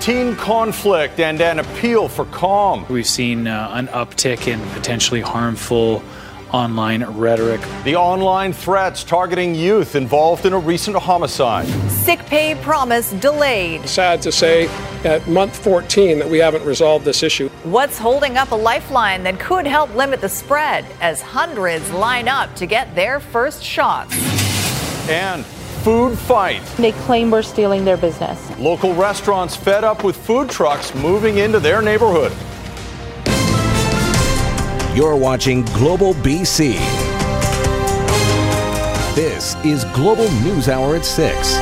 teen conflict and an appeal for calm. We've seen an uptick in potentially harmful online rhetoric. The online threats targeting youth involved in a recent homicide. Sick pay promise delayed. Sad to say, at month 14, that we haven't resolved this issue. What's holding up a lifeline that could help limit the spread as hundreds line up to get their first shots? And food fight. They claim we're stealing their business. Local restaurants fed up with food trucks moving into their neighborhood. You're watching Global BC. This is Global News Hour at 6.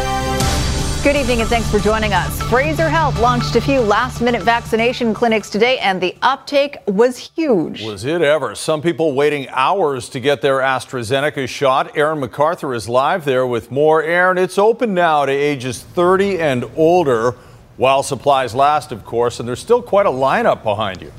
Good evening and thanks for joining us. Fraser Health launched a few last-minute vaccination clinics today and the uptake was huge. Was it ever. Some people waiting hours to get their AstraZeneca shot. Aaron MacArthur is live there with more. Aaron, it's open now to ages 30 and older while supplies last, of course, and there's still quite a lineup behind you.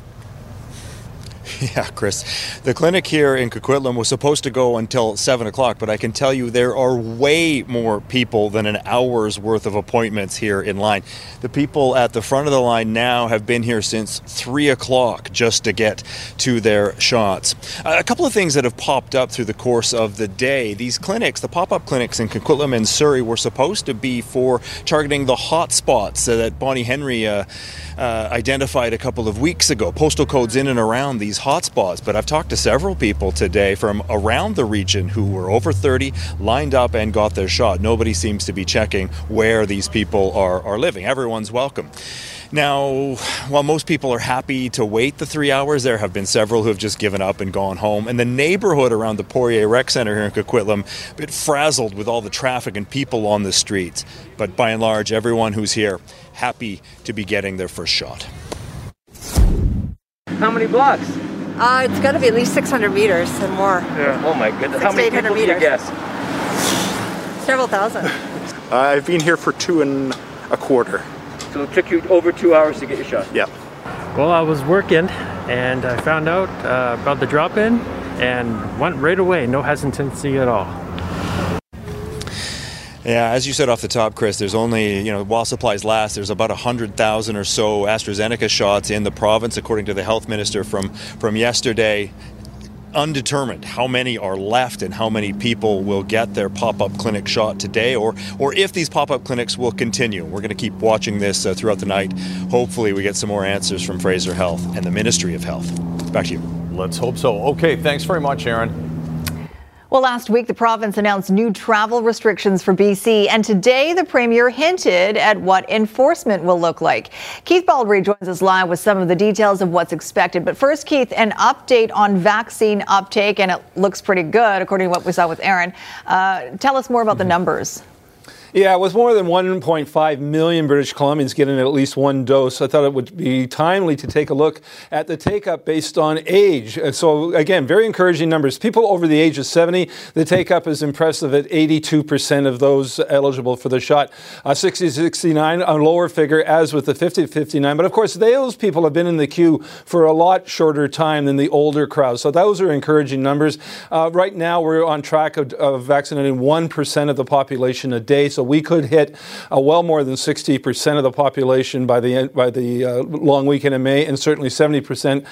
Yeah, Chris. The clinic here in Coquitlam was supposed to go until 7 o'clock, but I can tell you there are way more people than an hour's worth of appointments here in line. The people at the front of the line now have been here since 3 o'clock just to get to their shots. A couple of things that have popped up through the course of the day. These clinics, the pop-up clinics in Coquitlam and Surrey, were supposed to be for targeting the hot spots that Bonnie Henry identified a couple of weeks ago. Postal codes in and around these hotspots, but I've talked to several people today from around the region who were over 30, lined up and got their shot. Nobody seems to be checking where these people are living. Everyone's welcome. Now, while most people are happy to wait the 3 hours, there have been several who have just given up and gone home. And the neighborhood around the Poirier Rec Center here in Coquitlam, a bit frazzled with all the traffic and people on the streets. But by and large, everyone who's here, happy to be getting their first shot. How many blocks? It's got to be at least 600 meters and more. Yeah. Oh my goodness. How many people meters. Do you guess? Several thousand. I've been here for 2 and a quarter. So it took you over 2 hours to get your shot? Yeah. Well, I was working and I found out about the drop-in and went right away. No hesitancy at all. Yeah, as you said off the top, Chris, there's only, while supplies last, there's about 100,000 or so AstraZeneca shots in the province, according to the health minister from yesterday. Undetermined how many are left and how many people will get their pop-up clinic shot today or if these pop-up clinics will continue. We're going to keep watching this throughout the night. Hopefully we get some more answers from Fraser Health and the Ministry of Health. Back to you. Let's hope so. Okay, thanks very much, Aaron. Well, last week, the province announced new travel restrictions for BC, and today the Premier hinted at what enforcement will look like. Keith Baldry joins us live with some of the details of what's expected. But first, Keith, an update on vaccine uptake, and it looks pretty good, according to what we saw with Aaron. Tell us more about the numbers. Yeah, with more than 1.5 million British Columbians getting at least one dose, I thought it would be timely to take a look at the take-up based on age. So, again, very encouraging numbers. People over the age of 70, the take-up is impressive at 82% of those eligible for the shot. 60-69, a lower figure, as with the 50-59. But, of course, those people have been in the queue for a lot shorter time than the older crowd. So those are encouraging numbers. Right now, we're on track of vaccinating 1% of the population a day. So we could hit well more than 60% of the population by the long weekend in May, and certainly 70%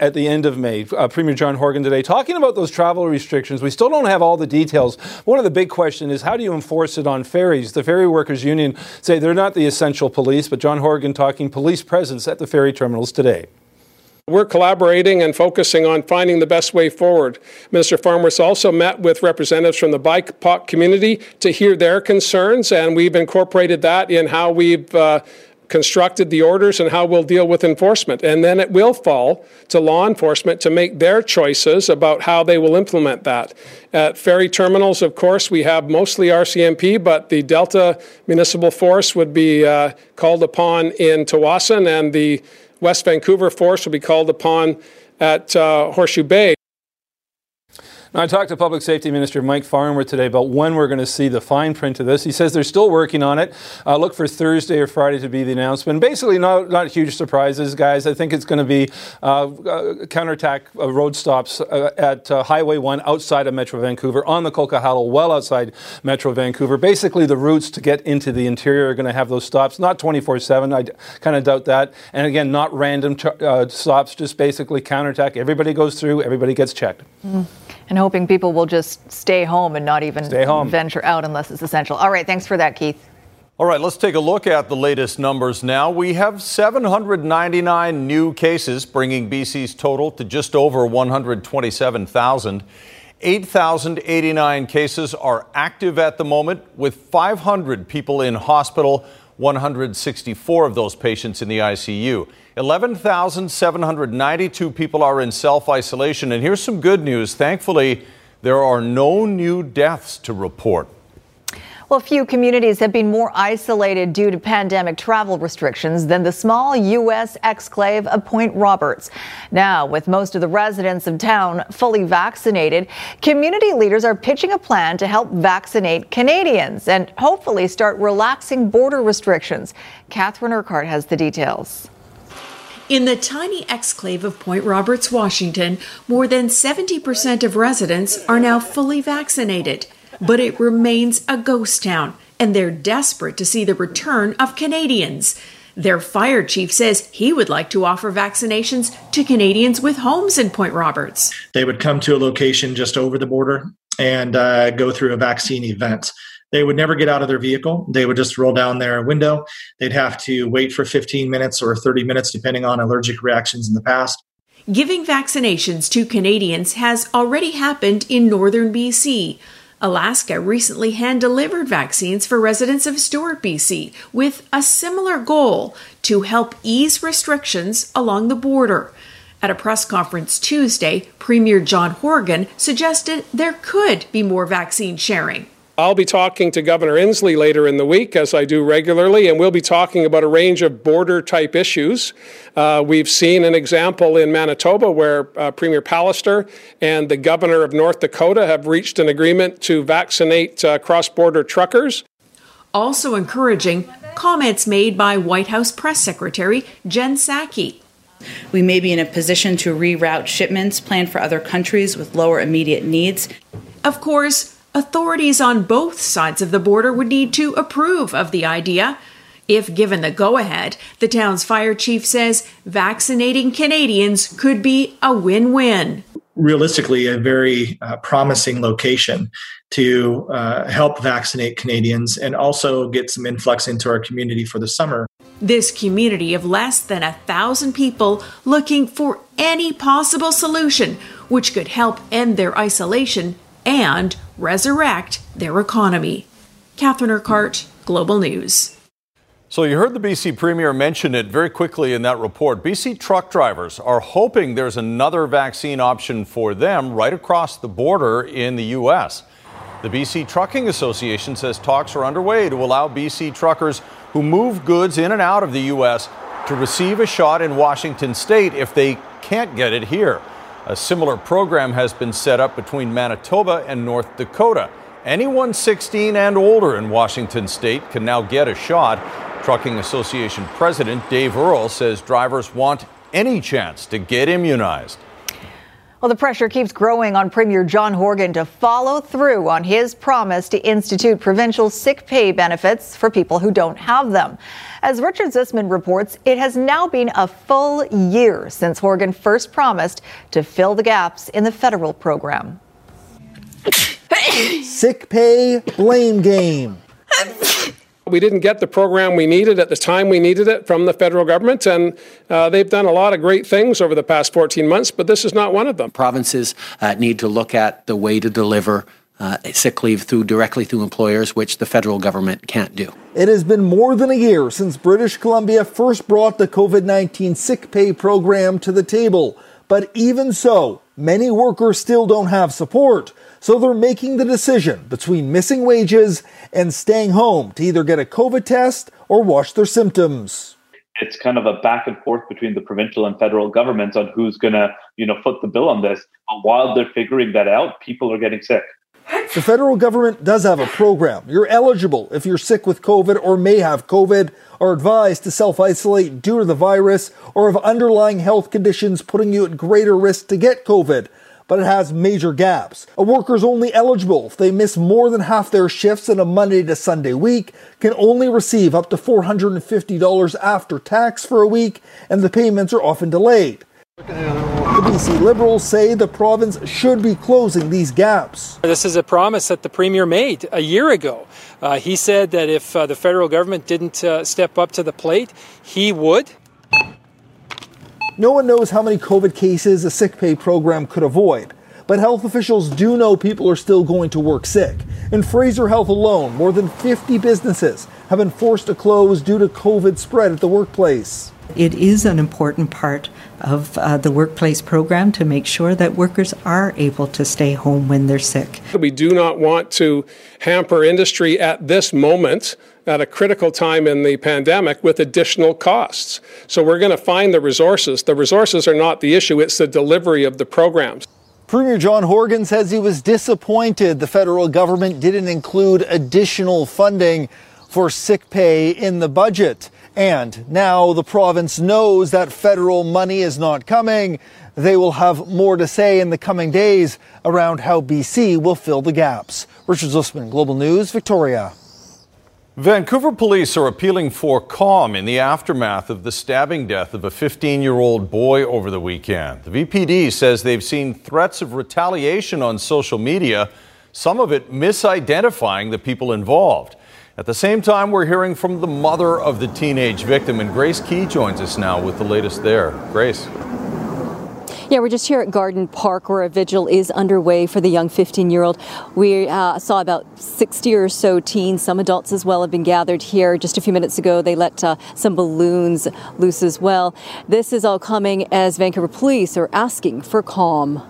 at the end of May. Premier John Horgan today talking about those travel restrictions. We still don't have all the details. One of the big questions is, how do you enforce it on ferries? The Ferry Workers Union say they're not the essential police, but John Horgan talking police presence at the ferry terminals today. We're collaborating and focusing on finding the best way forward. Minister Farnworth also met with representatives from the BIPOC community to hear their concerns, and we've incorporated that in how we've constructed the orders and how we'll deal with enforcement. And then it will fall to law enforcement to make their choices about how they will implement that. At ferry terminals, of course, we have mostly RCMP, but the Delta Municipal Force would be called upon in Tawasin, and the West Vancouver Force will be called upon at Horseshoe Bay. Now, I talked to Public Safety Minister Mike Farnworth today about when we're going to see the fine print of this. He says they're still working on it. Look for Thursday or Friday to be the announcement. Basically, not huge surprises, guys. I think it's going to be counterattack road stops at Highway 1 outside of Metro Vancouver, on the Coquihalla, well outside Metro Vancouver. Basically, the routes to get into the interior are going to have those stops, not 24/7. I kind of doubt that. And again, not random stops, just basically counterattack. Everybody goes through, everybody gets checked. Mm-hmm. And hoping people will just stay home and not even venture out unless it's essential. All right, thanks for that, Keith. All right, let's take a look at the latest numbers now. We have 799 new cases, bringing BC's total to just over 127,000. 8,089 cases are active at the moment, with 500 people in hospital, 164 of those patients in the ICU. 11,792 people are in self-isolation. And here's some good news. Thankfully, there are no new deaths to report. Well, few communities have been more isolated due to pandemic travel restrictions than the small U.S. exclave of Point Roberts. Now, with most of the residents of town fully vaccinated, community leaders are pitching a plan to help vaccinate Canadians and hopefully start relaxing border restrictions. Katherine Urquhart has the details. In the tiny exclave of Point Roberts, Washington, more than 70% of residents are now fully vaccinated. But it remains a ghost town, and they're desperate to see the return of Canadians. Their fire chief says he would like to offer vaccinations to Canadians with homes in Point Roberts. They would come to a location just over the border and go through a vaccine event. They would never get out of their vehicle. They would just roll down their window. They'd have to wait for 15 minutes or 30 minutes, depending on allergic reactions in the past. Giving vaccinations to Canadians has already happened in northern BC. Alaska recently hand-delivered vaccines for residents of Stewart, BC, with a similar goal to help ease restrictions along the border. At a press conference Tuesday, Premier John Horgan suggested there could be more vaccine sharing. I'll be talking to Governor Inslee later in the week, as I do regularly, and we'll be talking about a range of border-type issues. We've seen an example in Manitoba where Premier Pallister and the governor of North Dakota have reached an agreement to vaccinate cross-border truckers. Also encouraging, comments made by White House Press Secretary Jen Psaki. We may be in a position to reroute shipments planned for other countries with lower immediate needs. Of course, authorities on both sides of the border would need to approve of the idea. If given the go-ahead, the town's fire chief says vaccinating Canadians could be a win-win. Realistically, a very promising location to help vaccinate Canadians and also get some influx into our community for the summer. This community of less than 1,000 people looking for any possible solution which could help end their isolation and resurrect their economy. Katherine Urquhart, Global News. So you heard the BC Premier mention it very quickly in that report. BC truck drivers are hoping there's another vaccine option for them right across the border in the U.S. The BC Trucking Association says talks are underway to allow BC truckers who move goods in and out of the U.S. to receive a shot in Washington state if they can't get it here. A similar program has been set up between Manitoba and North Dakota. Anyone 16 and older in Washington state can now get a shot. Trucking Association President Dave Earle says drivers want any chance to get immunized. Well, the pressure keeps growing on Premier John Horgan to follow through on his promise to institute provincial sick pay benefits for people who don't have them. As Richard Zussman reports, it has now been a full year since Horgan first promised to fill the gaps in the federal program. Sick pay blame game. We didn't get the program we needed at the time we needed it from the federal government, and they've done a lot of great things over the past 14 months, but this is not one of them. Provinces need to look at the way to deliver sick leave directly through employers, which the federal government can't do. It has been more than a year since British Columbia first brought the COVID-19 sick pay program to the table. But even so, many workers still don't have support, so they're making the decision between missing wages and staying home to either get a COVID test or watch their symptoms. it's kind of a back and forth between the provincial and federal governments on who's going to, foot the bill on this. But while they're figuring that out, people are getting sick. The federal government does have a program. You're eligible if you're sick with COVID or may have COVID, are advised to self-isolate due to the virus, or have underlying health conditions putting you at greater risk to get COVID. But it has major gaps. A worker's only eligible if they miss more than half their shifts in a Monday to Sunday week, can only receive up to $450 after tax for a week, and the payments are often delayed. The BC Liberals say the province should be closing these gaps. This is a promise that the Premier made a year ago. He said that if the federal government didn't step up to the plate, he would. No one knows how many COVID cases a sick pay program could avoid, but health officials do know people are still going to work sick. In Fraser Health alone, more than 50 businesses have been forced to close due to COVID spread at the workplace. It is an important part of the workplace program to make sure that workers are able to stay home when they're sick. We do not want to hamper industry at this moment, at a critical time in the pandemic, with additional costs. So we're going to find the resources. The resources are not the issue, it's the delivery of the programs. Premier John Horgan says he was disappointed the federal government didn't include additional funding for sick pay in the budget. And now the province knows that federal money is not coming. They will have more to say in the coming days around how BC will fill the gaps. Richard Zussman, Global News, Victoria. Vancouver police are appealing for calm in the aftermath of the stabbing death of a 15-year-old boy over the weekend. The VPD says they've seen threats of retaliation on social media, some of it misidentifying the people involved. At the same time, we're hearing from the mother of the teenage victim, and Grace Key joins us now with the latest there. Grace. Yeah, we're just here at Garden Park where a vigil is underway for the young 15-year-old. We saw about 60 or so teens, some adults as well, have been gathered here. Just a few minutes ago, they let some balloons loose as well. This is all coming as Vancouver police are asking for calm.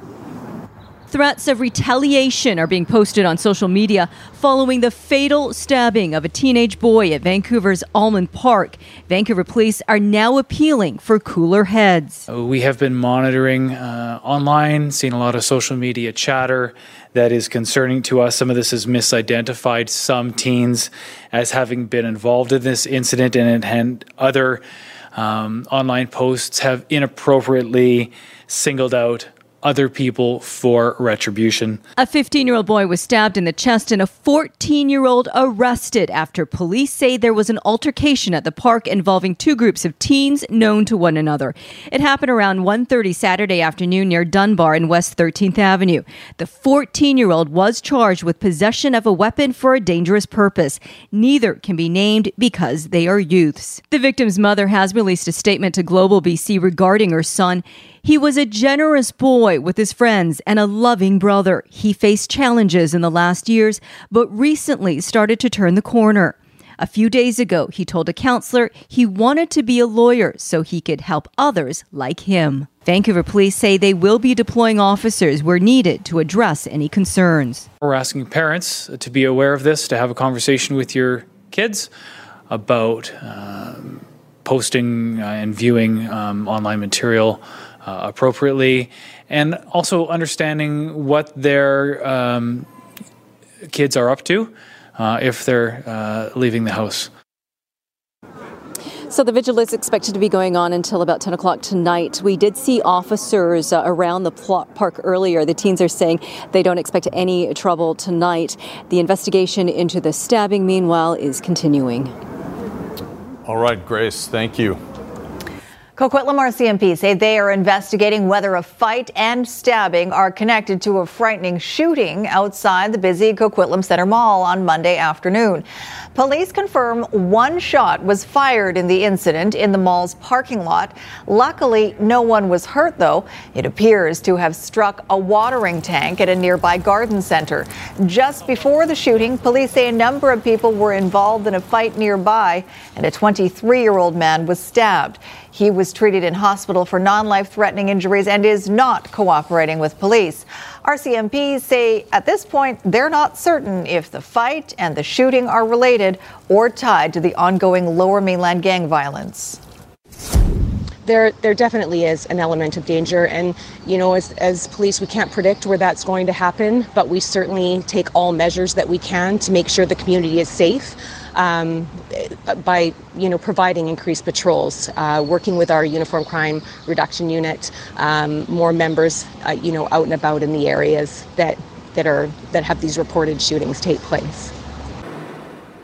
Threats of retaliation are being posted on social media following the fatal stabbing of a teenage boy at Vancouver's Almond Park. Vancouver police are now appealing for cooler heads. We have been monitoring online, seeing a lot of social media chatter that is concerning to us. Some of this is misidentified some teens as having been involved in this incident, and other online posts have inappropriately singled out other people for retribution. A 15-year-old boy was stabbed in the chest and a 14-year-old arrested after police say there was an altercation at the park involving two groups of teens known to one another. It happened around 1:30 Saturday afternoon near Dunbar and West 13th Avenue. The 14-year-old was charged with possession of a weapon for a dangerous purpose. Neither can be named because they are youths. The victim's mother has released a statement to Global BC regarding her son. He was a generous boy with his friends and a loving brother. He faced challenges in the last years, but recently started to turn the corner. A few days ago, he told a counselor he wanted to be a lawyer so he could help others like him. Vancouver police say they will be deploying officers where needed to address any concerns. We're asking parents to be aware of this, to have a conversation with your kids about posting and viewing online material appropriately, and also understanding what their kids are up to if they're leaving the house. So the vigil is expected to be going on until about 10 o'clock tonight. We did see officers around the park earlier. The teens are saying they don't expect any trouble tonight. The investigation into the stabbing, meanwhile, is continuing. All right, Grace, thank you. Coquitlam RCMP say they are investigating whether a fight and stabbing are connected to a frightening shooting outside the busy Coquitlam Centre Mall on Monday afternoon. Police confirm one shot was fired in the incident in the mall's parking lot. Luckily, no one was hurt, though. It appears to have struck a watering tank at a nearby garden centre. Just before the shooting, police say a number of people were involved in a fight nearby, and a 23-year-old man was stabbed. He was treated in hospital for non-life-threatening injuries and is not cooperating with police. RCMP say at this point, they're not certain if the fight and the shooting are related or tied to the ongoing Lower Mainland gang violence. there definitely is an element of danger. And, you know, as police, we can't predict where that's going to happen, but we certainly take all measures that we can to make sure the community is safe by, you know, providing increased patrols, working with our Uniform Crime Reduction Unit, more members, you know, out and about in the areas that have these reported shootings take place.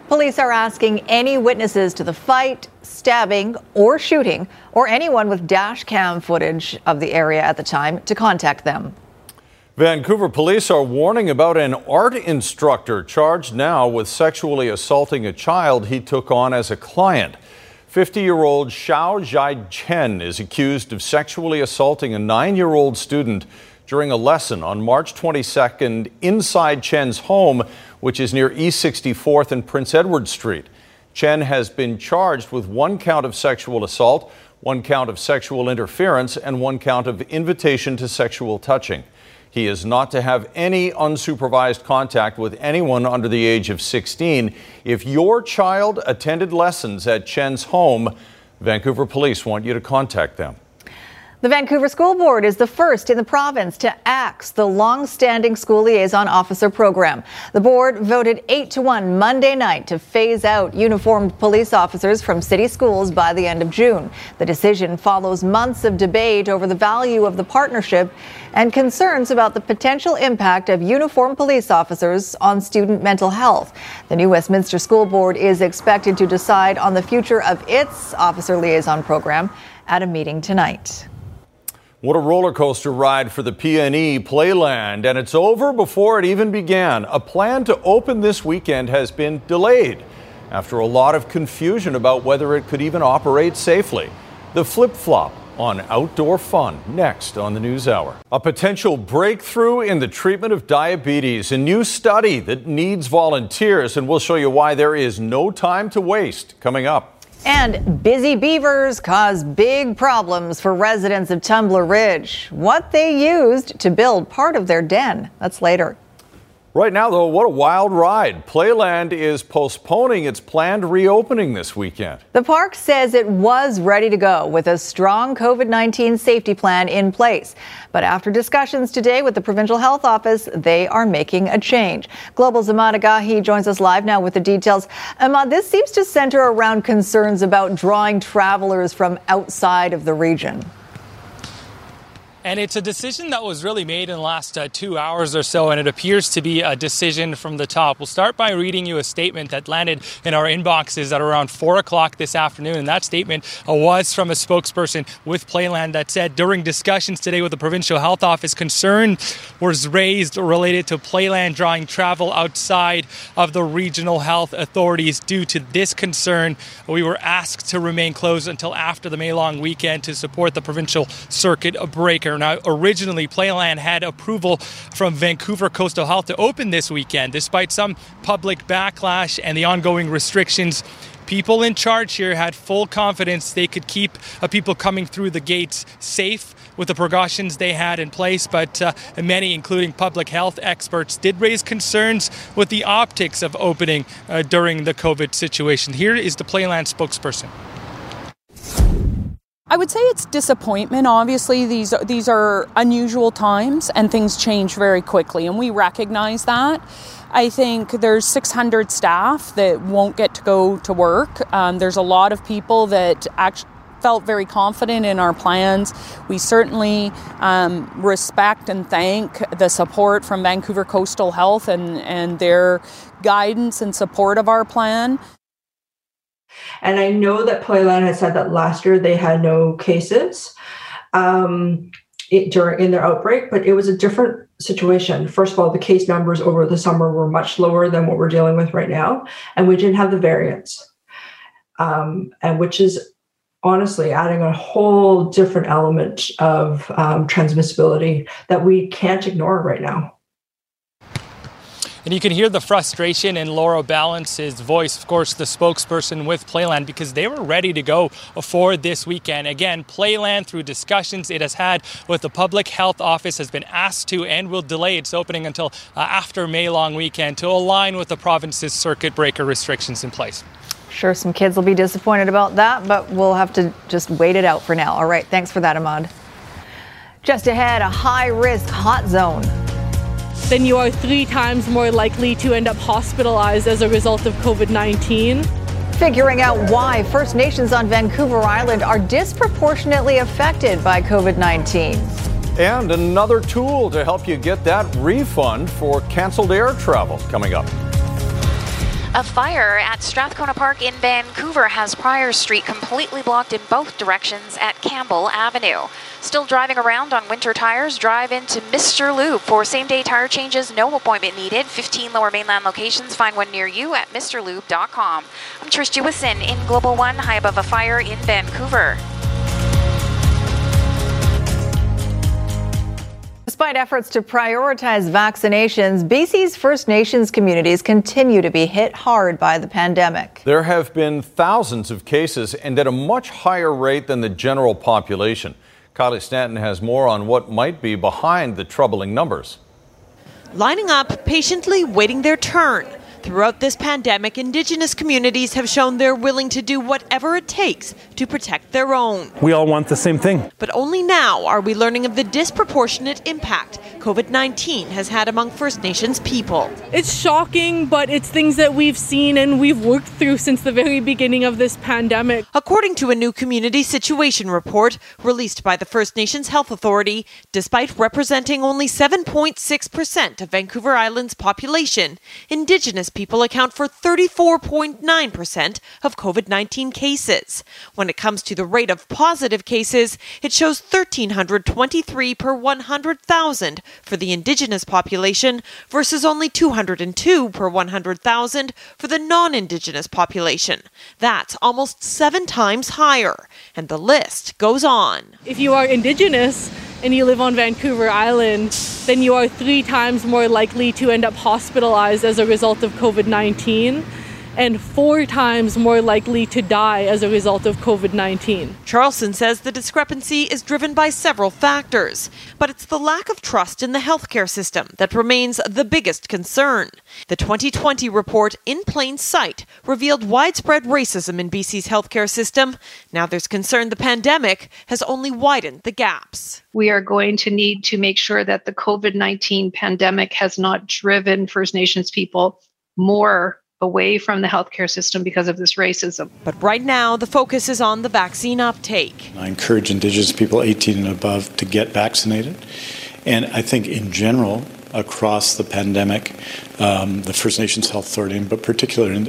Police are asking any witnesses to the fight, stabbing, or shooting, or anyone with dash cam footage of the area at the time to contact them. Vancouver police are warning about an art instructor charged now with sexually assaulting a child he took on as a client. 50-year-old Xiao Zhai Chen is accused of sexually assaulting a 9-year-old student during a lesson on March 22nd inside Chen's home, which is near East 64th and Prince Edward Street. Chen has been charged with 1 count of sexual assault, 1 count of sexual interference, and 1 count of invitation to sexual touching. He is not to have any unsupervised contact with anyone under the age of 16. If your child attended lessons at Chen's home, Vancouver police want you to contact them. The Vancouver School Board is the first in the province to axe the long-standing school liaison officer program. The board voted 8-1 Monday night to phase out uniformed police officers from city schools by the end of June. The decision follows months of debate over the value of the partnership and concerns about the potential impact of uniformed police officers on student mental health. The new Westminster School Board is expected to decide on the future of its officer liaison program at a meeting tonight. What a roller coaster ride for the PNE Playland, and it's over before it even began. A plan to open this weekend has been delayed after a lot of confusion about whether it could even operate safely. The flip-flop on outdoor fun, next on the News Hour. A potential breakthrough in the treatment of diabetes, a new study that needs volunteers, and we'll show you why there is no time to waste coming up. And busy beavers cause big problems for residents of Tumbler Ridge. What they used to build part of their den. That's later. Right now, though, what a wild ride. Playland is postponing its planned reopening this weekend. The park says it was ready to go with a strong COVID-19 safety plan in place. But after discussions today with the provincial health office, they are making a change. Global's Ahmad Agahi joins us live now with the details. Ahmad, this seems to center around concerns about drawing travelers from outside of the region. And it's a decision that was really made in the last 2 hours or so, and it appears to be a decision from the top. We'll start by reading you a statement that landed in our inboxes at around 4 o'clock this afternoon. And that statement was from a spokesperson with Playland that said, during discussions today with the provincial health office, concern was raised related to Playland drawing travel outside of the regional health authorities. Due to this concern, we were asked to remain closed until after the May-long weekend to support the provincial circuit breaker. Now, originally, Playland had approval from Vancouver Coastal Health to open this weekend. Despite some public backlash and the ongoing restrictions, people in charge here had full confidence they could keep people coming through the gates safe with the precautions they had in place. But many, including public health experts, did raise concerns with the optics of opening during the COVID situation. Here is the Playland spokesperson. I would say it's disappointment. Obviously, these are unusual times and things change very quickly, and we recognize that. I think there's 600 staff that won't get to go to work. There's a lot of people that actually felt very confident in our plans. We certainly respect and thank the support from Vancouver Coastal Health and their guidance and support of our plan. And I know that Playland has said that last year they had no cases in their outbreak, but it was a different situation. First of all, the case numbers over the summer were much lower than what we're dealing with right now, and we didn't have the variants, and which is honestly adding a whole different element of transmissibility that we can't ignore right now. And you can hear the frustration in Laura Balance's voice, of course, the spokesperson with Playland, because they were ready to go for this weekend. Again, Playland, through discussions it has had with the public health office, has been asked to and will delay its opening until after May-long weekend to align with the province's circuit breaker restrictions in place. Sure, some kids will be disappointed about that, but we'll have to just wait it out for now. All right, thanks for that, Ahmad. Just ahead, a high-risk hot zone. Then you are 3 times more likely to end up hospitalized as a result of COVID-19. Figuring out why First Nations on Vancouver Island are disproportionately affected by COVID-19. And another tool to help you get that refund for canceled air travel coming up. A fire at Strathcona Park in Vancouver has Pryor Street completely blocked in both directions at Campbell Avenue. Still driving around on winter tires, drive into Mr. Lube for same-day tire changes, no appointment needed. 15 Lower Mainland locations, find one near you at mrlube.com. I'm Trish Jewison in Global One, high above a fire in Vancouver. Despite efforts to prioritize vaccinations, BC's First Nations communities continue to be hit hard by the pandemic. There have been thousands of cases and at a much higher rate than the general population. Kylie Stanton has more on what might be behind the troubling numbers. Lining up, patiently waiting their turn. Throughout this pandemic, Indigenous communities have shown they're willing to do whatever it takes to protect their own. We all want the same thing. But only now are we learning of the disproportionate impact COVID-19 has had among First Nations people. It's shocking, but it's things that we've seen and we've worked through since the very beginning of this pandemic. According to a new community situation report released by the First Nations Health Authority, despite representing only 7.6% of Vancouver Island's population, Indigenous people account for 34.9% of COVID-19 cases. When it comes to the rate of positive cases, it shows 1,323 per 100,000 for the Indigenous population versus only 202 per 100,000 for the non-Indigenous population. That's almost 7 times higher. And the list goes on. If you are Indigenous and you live on Vancouver Island, then you are 3 times more likely to end up hospitalized as a result of COVID-19 and 4 times more likely to die as a result of COVID-19. Charlson says the discrepancy is driven by several factors, but it's the lack of trust in the healthcare system that remains the biggest concern. The 2020 report, In Plain Sight, revealed widespread racism in BC's healthcare system. Now there's concern the pandemic has only widened the gaps. We are going to need to make sure that the COVID-19 pandemic has not driven First Nations people more away from the healthcare system because of this racism. But right now, the focus is on the vaccine uptake. I encourage Indigenous people 18 and above to get vaccinated. And I think in general, across the pandemic, the First Nations Health Authority, but particularly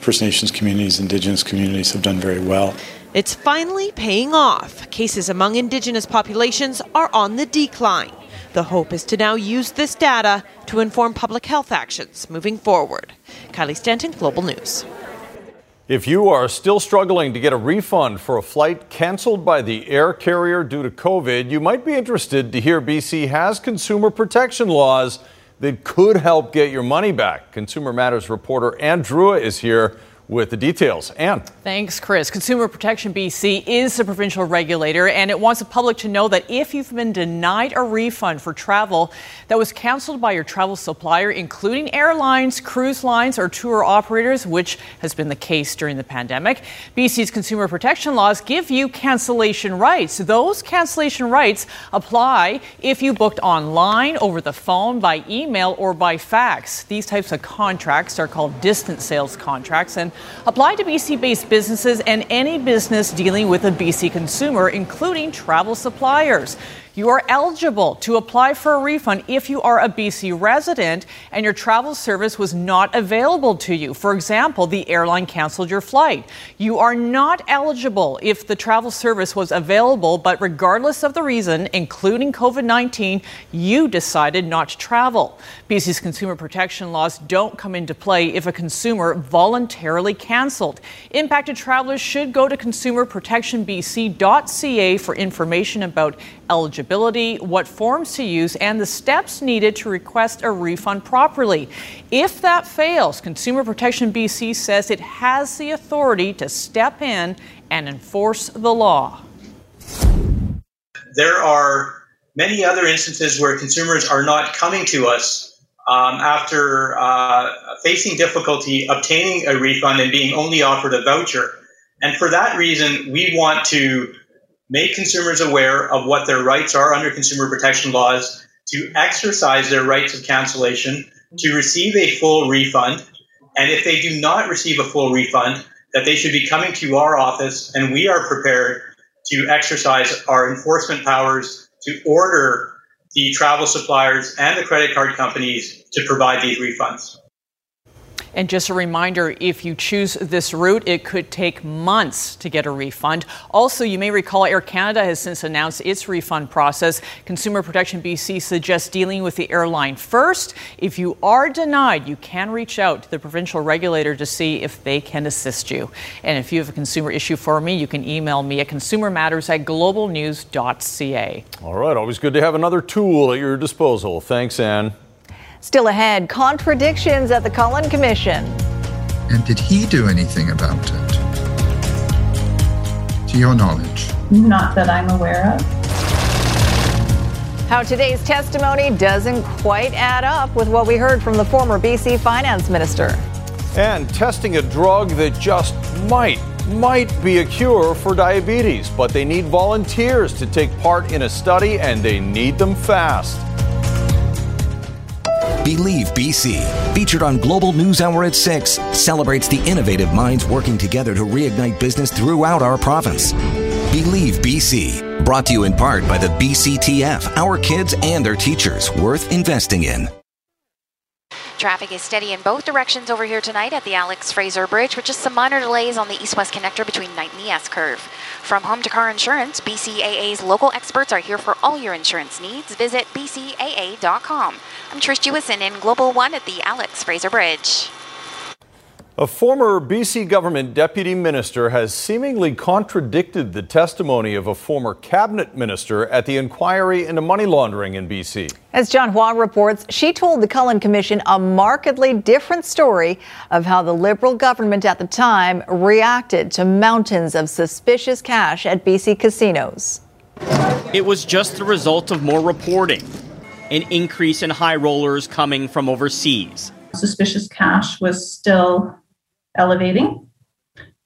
First Nations communities, Indigenous communities have done very well. It's finally paying off. Cases among Indigenous populations are on the decline. The hope is to now use this data to inform public health actions moving forward. Kylie Stanton, Global News. If you are still struggling to get a refund for a flight canceled by the air carrier due to COVID, you might be interested to hear BC has consumer protection laws that could help get your money back. Consumer Matters reporter Ann Drua is here with the details. Ann. Thanks, Chris. Consumer Protection BC is the provincial regulator, and it wants the public to know that if you've been denied a refund for travel that was canceled by your travel supplier, including airlines, cruise lines, or tour operators, which has been the case during the pandemic, BC's consumer protection laws give you cancellation rights. Those cancellation rights apply if you booked online, over the phone, by email, or by fax. These types of contracts are called distance sales contracts, and apply to BC-based businesses and any business dealing with a BC consumer, including travel suppliers. You are eligible to apply for a refund if you are a BC resident and your travel service was not available to you. For example, the airline canceled your flight. You are not eligible if the travel service was available, but regardless of the reason, including COVID-19, you decided not to travel. BC's consumer protection laws don't come into play if a consumer voluntarily canceled. Impacted travelers should go to consumerprotectionbc.ca for information about eligibility, what forms to use, and the steps needed to request a refund properly. If that fails, Consumer Protection BC says it has the authority to step in and enforce the law. There are many other instances where consumers are not coming to us after facing difficulty obtaining a refund and being only offered a voucher. And for that reason, we want to make consumers aware of what their rights are under consumer protection laws, to exercise their rights of cancellation, to receive a full refund. And if they do not receive a full refund, that they should be coming to our office, and we are prepared to exercise our enforcement powers to order the travel suppliers and the credit card companies to provide these refunds. And just a reminder, if you choose this route, it could take months to get a refund. Also, you may recall Air Canada has since announced its refund process. Consumer Protection BC suggests dealing with the airline first. If you are denied, you can reach out to the provincial regulator to see if they can assist you. And if you have a consumer issue for me, you can email me at consumermatters@globalnews.ca. All right, always good to have another tool at your disposal. Thanks, Anne. Still ahead, contradictions at the Cullen Commission. And did he do anything about it? To your knowledge? Not that I'm aware of. How today's testimony doesn't quite add up with what we heard from the former BC Finance Minister. And testing a drug that just might be a cure for diabetes, but they need volunteers to take part in a study, and they need them fast. Believe BC, featured on Global News Hour at 6, celebrates the innovative minds working together to reignite business throughout our province. Believe BC, brought to you in part by the BCTF, our kids and their teachers, worth investing in. Traffic is steady in both directions over here tonight at the Alex Fraser Bridge, with just some minor delays on the east-west connector between Knight and the S-Curve. From home to car insurance, BCAA's local experts are here for all your insurance needs. Visit bcaa.com. I'm Trish Jewison in Global One at the Alex Fraser Bridge. A former BC government deputy minister has seemingly contradicted the testimony of a former cabinet minister at the inquiry into money laundering in BC. As John Hua reports, she told the Cullen Commission a markedly different story of how the Liberal government at the time reacted to mountains of suspicious cash at BC casinos. It was just the result of more reporting, an increase in high rollers coming from overseas. Suspicious cash was still elevating,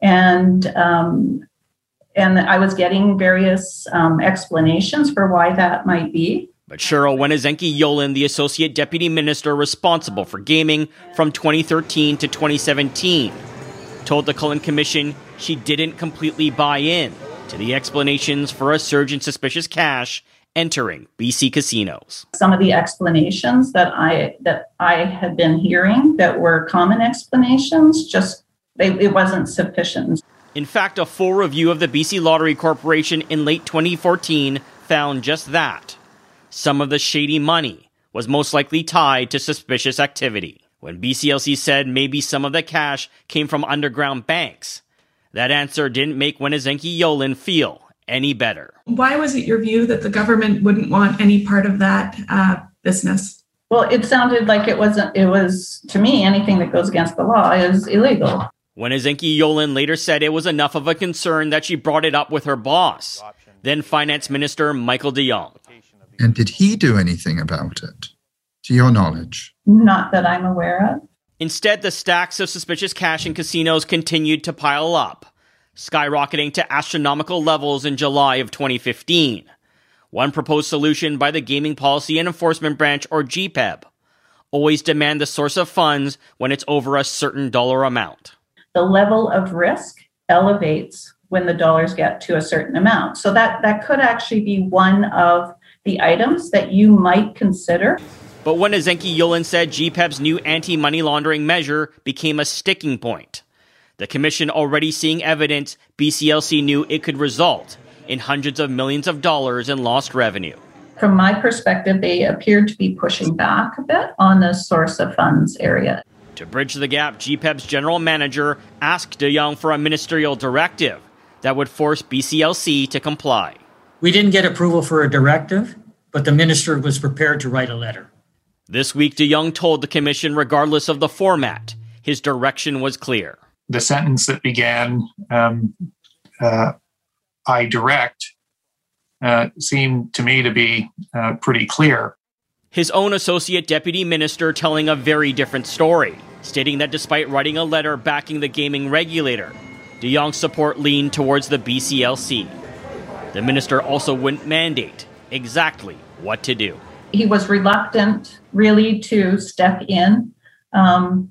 and I was getting various explanations for why that might be. But Cheryl Wenezenky-Yolen, the Associate Deputy Minister responsible for gaming from 2013 to 2017, told the Cullen Commission she didn't completely buy in to the explanations for a surge in suspicious cash entering BC casinos. Some of the explanations that I had been hearing that were common explanations, it wasn't sufficient. In fact, a full review of the BC Lottery Corporation in late 2014 found just that. Some of the shady money was most likely tied to suspicious activity. When BCLC said maybe some of the cash came from underground banks, that answer didn't make Wenezenky-Yolen feel any better. Why was it your view that the government wouldn't want any part of that business? Well, it sounded like it wasn't. It was, to me, anything that goes against the law is illegal. Wenezenky-Yolen later said it was enough of a concern that she brought it up with her boss, then Finance Minister Michael De Jong. And did he do anything about it, to your knowledge? Not that I'm aware of. Instead, the stacks of suspicious cash in casinos continued to pile up, skyrocketing to astronomical levels in July of 2015. One proposed solution by the Gaming Policy and Enforcement Branch, or GPEB, always demand the source of funds when it's over a certain dollar amount. The level of risk elevates when the dollars get to a certain amount. So that could actually be one of the items that you might consider. But when Wenezenky-Yolen said GPEB's new anti-money laundering measure became a sticking point, the commission already seeing evidence BCLC knew it could result in hundreds of millions of dollars in lost revenue. From my perspective, they appeared to be pushing back a bit on the source of funds area. To bridge the gap, GPEB's general manager asked De Jong for a ministerial directive that would force BCLC to comply. We didn't get approval for a directive, but the minister was prepared to write a letter. This week, De Jong told the commission, regardless of the format, his direction was clear. The sentence that began, I direct, seemed to me to be pretty clear. His own associate deputy minister telling a very different story, stating that despite writing a letter backing the gaming regulator, De Jong's support leaned towards the BCLC. The minister also wouldn't mandate exactly what to do. He was reluctant, really, to step in and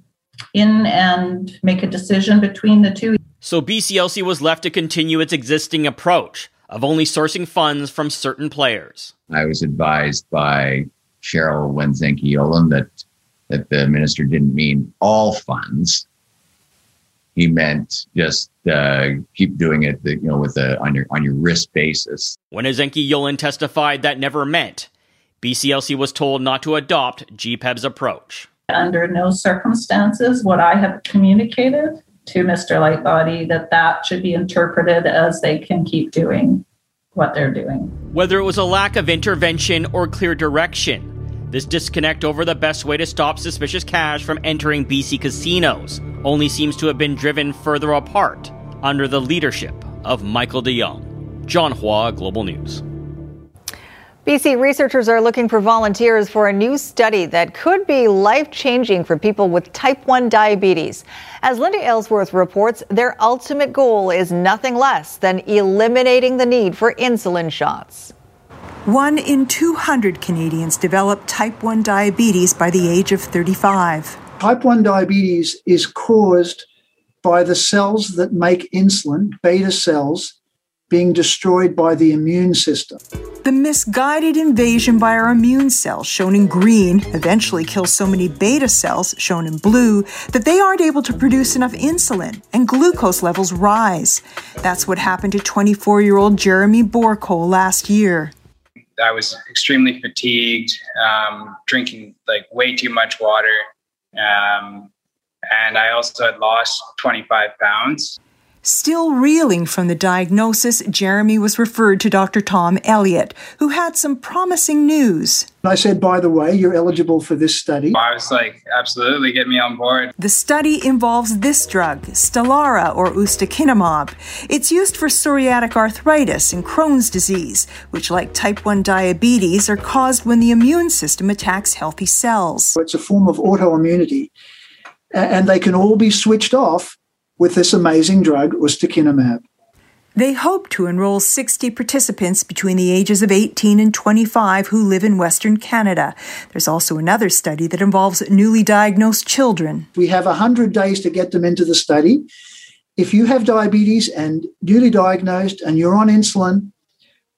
make a decision between the two. So BCLC was left to continue its existing approach of only sourcing funds from certain players. I was advised by Cheryl Wenezenky-Yolen that the minister didn't mean all funds. He meant just keep doing it, on your risk basis. Wenezenky-Yolen testified that never meant BCLC was told not to adopt GPEB's approach. Under no circumstances would I have communicated to Mr. Lightbody that should be interpreted as they can keep doing what they're doing. Whether it was a lack of intervention or clear direction, this disconnect over the best way to stop suspicious cash from entering BC casinos only seems to have been driven further apart under the leadership of Michael De Jong. John Hua, Global News. BC researchers are looking for volunteers for a new study that could be life-changing for people with type 1 diabetes. As Linda Aylesworth reports, their ultimate goal is nothing less than eliminating the need for insulin shots. 1 in 200 Canadians develop type 1 diabetes by the age of 35. Type 1 diabetes is caused by the cells that make insulin, beta cells, being destroyed by the immune system. The misguided invasion by our immune cells, shown in green, eventually kills so many beta cells, shown in blue, that they aren't able to produce enough insulin and glucose levels rise. That's what happened to 24-year-old Jeremy Borcole last year. I was extremely fatigued, drinking way too much water, and I also had lost 25 pounds. Still reeling from the diagnosis, Jeremy was referred to Dr. Tom Elliott, who had some promising news. I said, by the way, you're eligible for this study. I was like, absolutely, get me on board. The study involves this drug, Stelara or ustekinumab. It's used for psoriatic arthritis and Crohn's disease, which, like type 1 diabetes, are caused when the immune system attacks healthy cells. It's a form of autoimmunity, and they can all be switched off with this amazing drug, ustekinumab. They hope to enroll 60 participants between the ages of 18 and 25 who live in Western Canada. There's also another study that involves newly diagnosed children. We have 100 days to get them into the study. If you have diabetes and newly diagnosed and you're on insulin,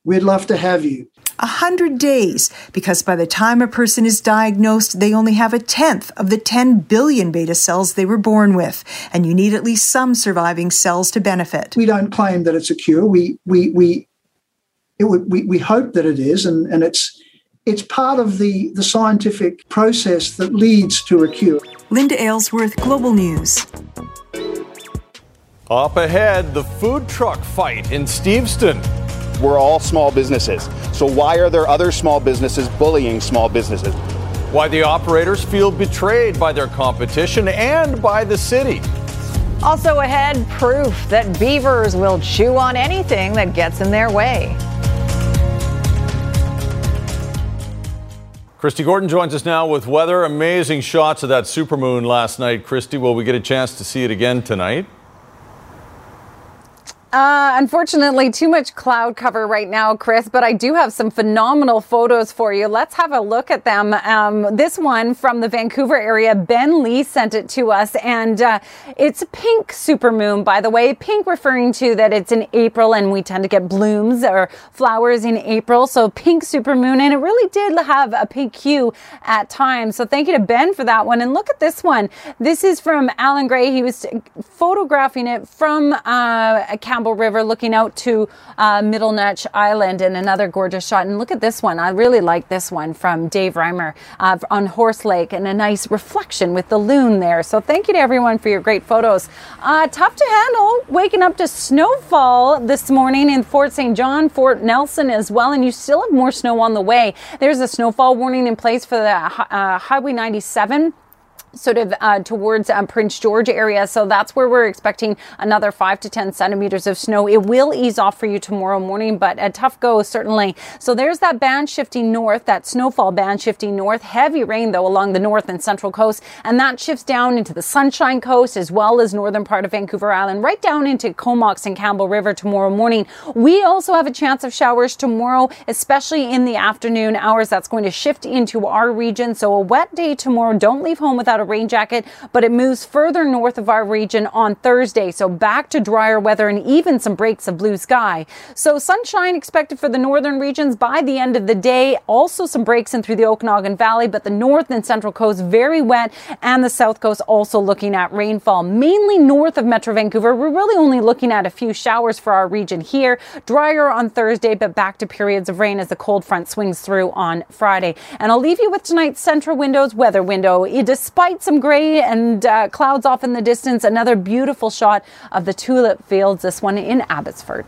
we'd love to have you. 100 days, because by the time a person is diagnosed, they only have 1/10 of the 10 billion beta cells they were born with, and you need at least some surviving cells to benefit. We don't claim that it's a cure. We hope that it is, and it's part of the scientific process that leads to a cure. Linda Aylesworth, Global News. Up ahead, the food truck fight in Steveston. We're all small businesses. So why are there other small businesses bullying small businesses? Why the operators feel betrayed by their competition and by the city. Also ahead, proof that beavers will chew on anything that gets in their way. Christy Gordon joins us now with weather. Amazing shots of that supermoon last night. Christy, will we get a chance to see it again tonight? Unfortunately, too much cloud cover right now, Chris, but I do have some phenomenal photos for you. Let's have a look at them. This one from the Vancouver area, Ben Lee sent it to us, and it's a pink supermoon, by the way. Pink referring to that it's in April, and we tend to get blooms or flowers in April, so pink supermoon, and it really did have a pink hue at times, so thank you to Ben for that one. And look at this one. This is from Alan Gray. He was photographing it from a River looking out to Middle Natch Island, and another gorgeous shot. And look at this one. I really like this one from Dave Reimer on Horse Lake, and a nice reflection with the loon there. So thank you to everyone for your great photos. Tough to handle, waking up to snowfall this morning in Fort St. John, Fort Nelson as well, and you still have more snow on the way. There's a snowfall warning in place for the Highway 97. sort of towards Prince George area. So that's where we're expecting another 5 to 10 centimeters of snow. It will ease off for you tomorrow morning, but a tough go certainly. So there's that band shifting north, that snowfall band shifting north. Heavy rain though along the north and central coast, and that shifts down into the Sunshine Coast as well as northern part of Vancouver Island, right down into Comox and Campbell River tomorrow morning. We also have a chance of showers tomorrow, especially in the afternoon hours. That's going to shift into our region. So a wet day tomorrow. Don't leave home without a rain jacket, but it moves further north of our region on Thursday. So back to drier weather and even some breaks of blue sky. So sunshine expected for the northern regions by the end of the day. Also some breaks in through the Okanagan Valley, but the north and central coast very wet, and the south coast also looking at rainfall. Mainly north of Metro Vancouver, we're really only looking at a few showers for our region here. Drier on Thursday, but back to periods of rain as the cold front swings through on Friday. And I'll leave you with tonight's central window's weather window. Despite some gray and clouds off in the distance, another beautiful shot of the tulip fields, this one in Abbotsford.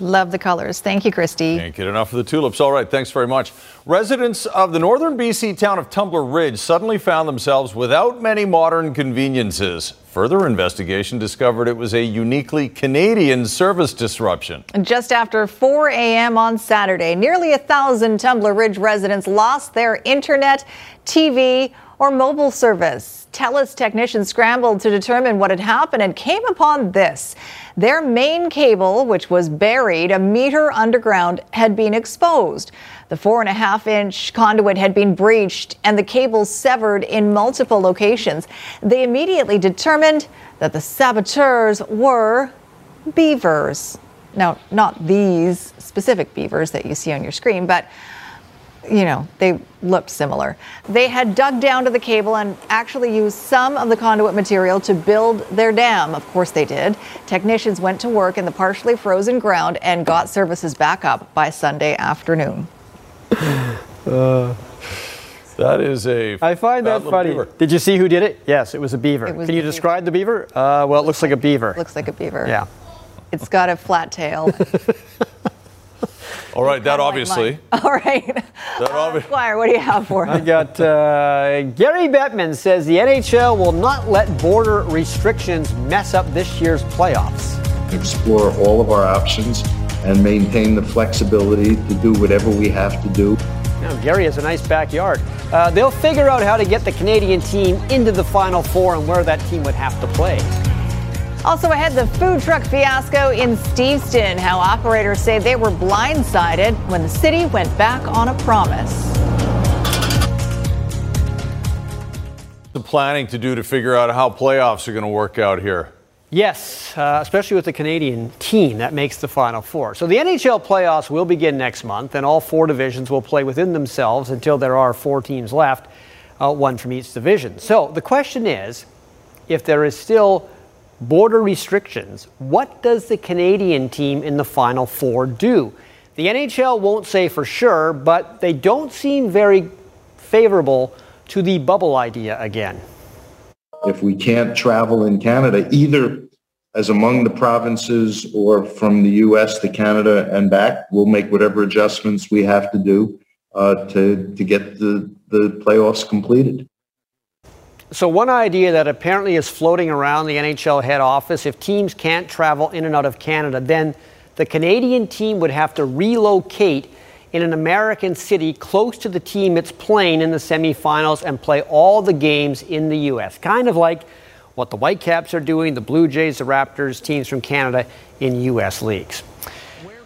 Love the colors. Thank you, Christy. Can't get enough of the tulips. All right, thanks very much. Residents of the northern BC town of Tumbler Ridge suddenly found themselves without many modern conveniences. Further investigation discovered it was a uniquely Canadian service disruption. Just after 4 a.m. on Saturday, nearly 1,000 Tumbler Ridge residents lost their internet, TV, or mobile service. TELUS technicians scrambled to determine what had happened and came upon this. Their main cable, which was buried a meter underground, had been exposed. The 4.5-inch conduit had been breached and the cable severed in multiple locations. They immediately determined that the saboteurs were beavers. Now, not these specific beavers that you see on your screen, but you know, they looked similar. They had dug down to the cable and actually used some of the conduit material to build their dam. Of course they did. Technicians went to work in the partially frozen ground and got services back up by Sunday afternoon. That is a... I find that funny. Beaver. Did you see who did it? Yes, it was a beaver. Can you describe the beaver? Well, it looks like a beaver. Looks like a beaver. Yeah. It's got a flat tail. All right, that obviously. All right. Squire, what do you have for us? I got Gary Bettman says the NHL will not let border restrictions mess up this year's playoffs. Explore all of our options and maintain the flexibility to do whatever we have to do. Now, Gary has a nice backyard. They'll figure out how to get the Canadian team into the Final Four and where that team would have to play. Also ahead, the food truck fiasco in Steveston, how operators say they were blindsided when the city went back on a promise. The planning to do to figure out how playoffs are going to work out here. Yes, especially with the Canadian team that makes the Final Four. So the NHL playoffs will begin next month, and all four divisions will play within themselves until there are four teams left, one from each division. So the question is, if there is still border restrictions, what does the Canadian team in the Final Four do? The NHL won't say for sure, but they don't seem very favorable to the bubble idea again. If we can't travel in Canada, either as among the provinces or from the U.S. to Canada and back, we'll make whatever adjustments we have to do to get the playoffs completed. So one idea that apparently is floating around the NHL head office, if teams can't travel in and out of Canada, then the Canadian team would have to relocate in an American city close to the team it's playing in the semifinals and play all the games in the U.S. Kind of like what the Whitecaps are doing, the Blue Jays, the Raptors, teams from Canada in U.S. leagues.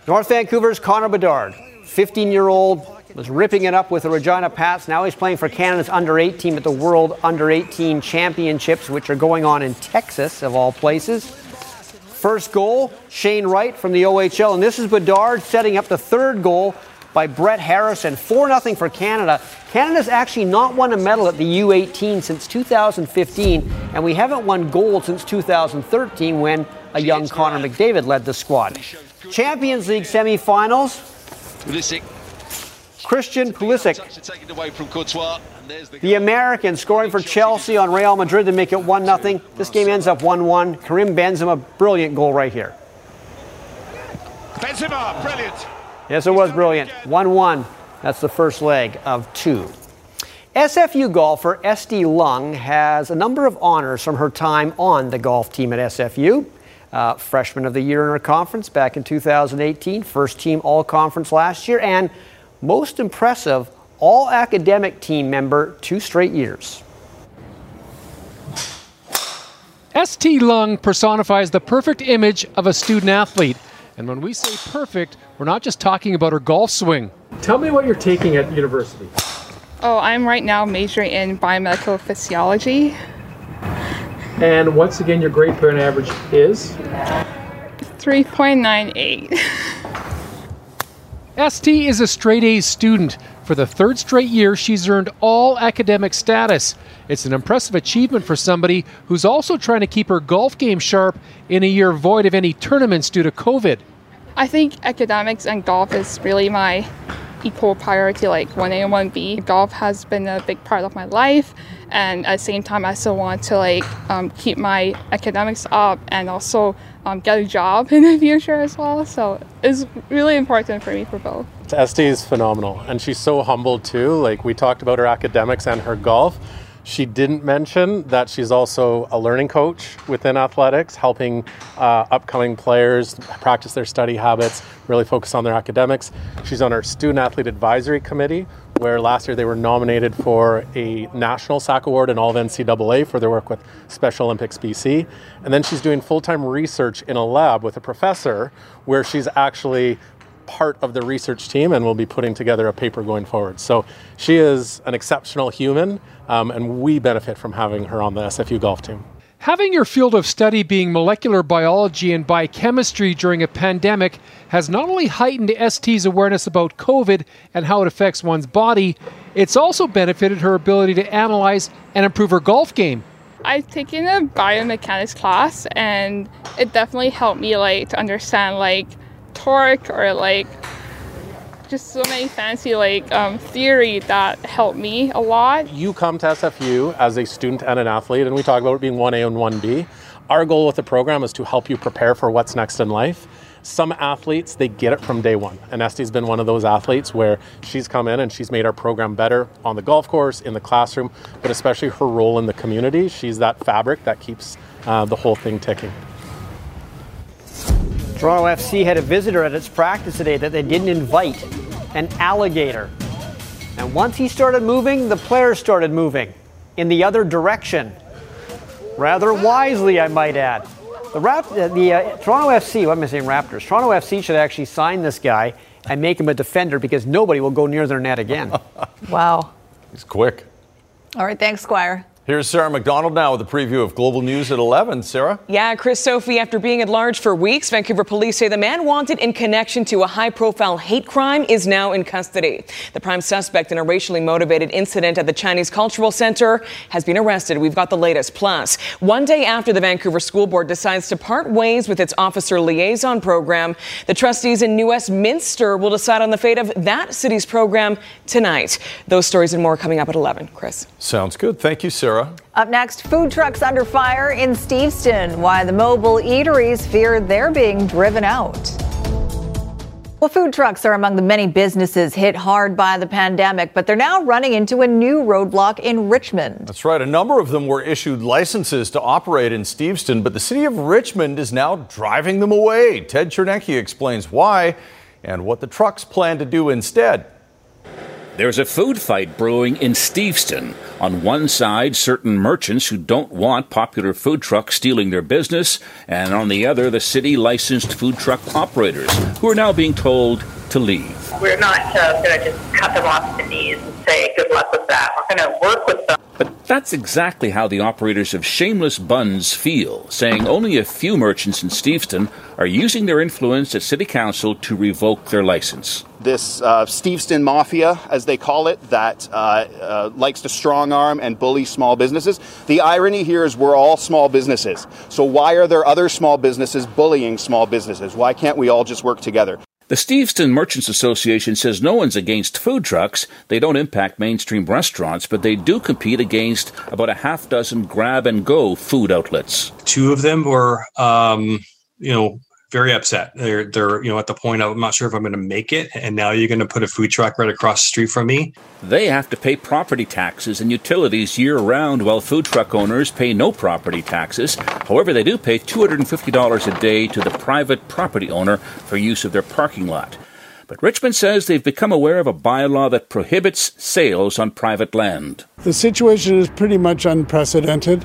North Vancouver's Connor Bedard, 15-year-old, was ripping it up with the Regina Pats. Now he's playing for Canada's under-8 team at the World Under-18 Championships, which are going on in Texas, of all places. First goal, Shane Wright from the OHL. And this is Bedard setting up the third goal by Brett Harrison. 4-0 for Canada. Canada's actually not won a medal at the U18 since 2015, and we haven't won gold since 2013 when a young Connor McDavid led the squad. Champions League semifinals. Christian Pulisic, the American, scoring for Chelsea on Real Madrid to make it 1-0. This game ends up 1-1. Karim Benzema, brilliant goal right here. Benzema, brilliant. Yes, it was brilliant. 1-1. That's the first leg of two. SFU golfer Esty Lung has a number of honors from her time on the golf team at SFU. Freshman of the Year in her conference back in 2018, first team all-conference last year, and most impressive all-academic team member 2 straight years. Esty Lung personifies the perfect image of a student-athlete. And when we say perfect, we're not just talking about her golf swing. Tell me what you're taking at university. Oh, I'm right now majoring in biomedical physiology. And once again, your grade point average is? 3.98. ST is a straight A student. For the 3rd straight year, she's earned all academic status. It's an impressive achievement for somebody who's also trying to keep her golf game sharp in a year void of any tournaments due to COVID. I think academics and golf is really my equal priority, like 1A and 1B. Golf has been a big part of my life, and at the same time I still want to keep my academics up and also get a job in the future as well. So it's really important for me for both. Esty is phenomenal, and she's so humble too. Like, we talked about her academics and her golf. She didn't mention that she's also a learning coach within athletics, helping upcoming players practice their study habits, really focus on their academics. She's on our Student Athlete Advisory Committee, where last year they were nominated for a National SAC Award and All of NCAA for their work with Special Olympics BC. And then she's doing full-time research in a lab with a professor, where she's actually part of the research team and will be putting together a paper going forward. So she is an exceptional human, and we benefit from having her on the SFU golf team. Having your field of study being molecular biology and biochemistry during a pandemic has not only heightened ST's awareness about COVID and how it affects one's body, it's also benefited her ability to analyze and improve her golf game. I've taken a biomechanics class, and it definitely helped me to understand torque or just so many fancy theory that helped me a lot. You come to SFU as a student and an athlete, and we talk about it being 1A and 1B. Our goal with the program is to help you prepare for what's next in life. Some athletes, they get it from day one, and Esty's been one of those athletes where she's come in and she's made our program better on the golf course, in the classroom, but especially her role in the community. She's that fabric that keeps the whole thing ticking. Toronto FC had a visitor at its practice today that they didn't invite, an alligator. And once he started moving, the players started moving in the other direction. Rather wisely, I might add. Toronto FC should actually sign this guy and make him a defender, because nobody will go near their net again. Wow. He's quick. All right, thanks, Squire. Here's Sarah McDonald now with a preview of Global News at 11. Sarah? Yeah, Chris Sophie, after being at large for weeks, Vancouver police say the man wanted in connection to a high-profile hate crime is now in custody. The prime suspect in a racially motivated incident at the Chinese Cultural Center has been arrested. We've got the latest. Plus, one day after the Vancouver School Board decides to part ways with its officer liaison program, the trustees in New Westminster will decide on the fate of that city's program tonight. Those stories and more coming up at 11. Chris? Sounds good. Thank you, Sarah. Up next, food trucks under fire in Steveston. Why the mobile eateries fear they're being driven out. Well, food trucks are among the many businesses hit hard by the pandemic, but they're now running into a new roadblock in Richmond. That's right. A number of them were issued licenses to operate in Steveston, but the city of Richmond is now driving them away. Ted Chernecki explains why and what the trucks plan to do instead. There's a food fight brewing in Steveston. On one side, certain merchants who don't want popular food trucks stealing their business, and on the other, the city-licensed food truck operators, who are now being told to leave. We're not going to just cut them off at the knees and say good luck with that. We're going to work with them. But that's exactly how the operators of Shameless Buns feel, saying only a few merchants in Steveston are using their influence at City Council to revoke their license. This Steveston Mafia, as they call it, that likes to strong-arm and bully small businesses. The irony here is we're all small businesses. So why are there other small businesses bullying small businesses? Why can't we all just work together? The Steveston Merchants Association says no one's against food trucks. They don't impact mainstream restaurants, but they do compete against about 6 grab-and-go food outlets. 2 of them were, very upset. They're at the point of, I'm not sure if I'm going to make it, and now you're going to put a food truck right across the street from me. They have to pay property taxes and utilities year-round, while food truck owners pay no property taxes. However, they do pay $250 a day to the private property owner for use of their parking lot. But Richmond says they've become aware of a bylaw that prohibits sales on private land. The situation is pretty much unprecedented.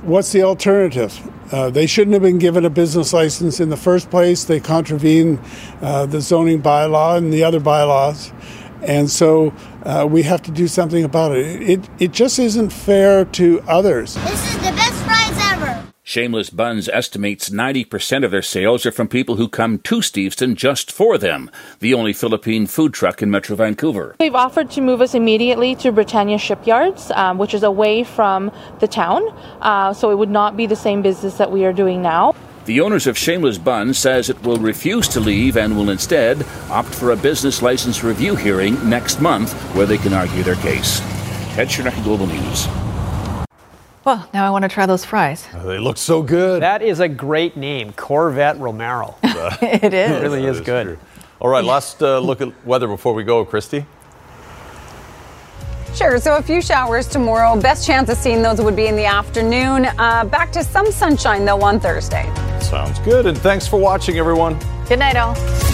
What's the alternative? They shouldn't have been given a business license in the first place. They contravene the zoning bylaw and the other bylaws. And so we have to do something about it. It just isn't fair to others. This is the best prize ever. Shameless Buns estimates 90% of their sales are from people who come to Steveston just for them, the only Philippine food truck in Metro Vancouver. They've offered to move us immediately to Britannia Shipyards, which is away from the town, so it would not be the same business that we are doing now. The owners of Shameless Buns says it will refuse to leave and will instead opt for a business license review hearing next month where they can argue their case. Ted Chernecki, Global News. Well, now I want to try those fries. They look so good. That is a great name, Corvette Romero. It is. It really is good. True. All right, last look at weather before we go, Christy. Sure, so a few showers tomorrow. Best chance of seeing those would be in the afternoon. Back to some sunshine, though, on Thursday. Sounds good, and thanks for watching, everyone. Good night, all.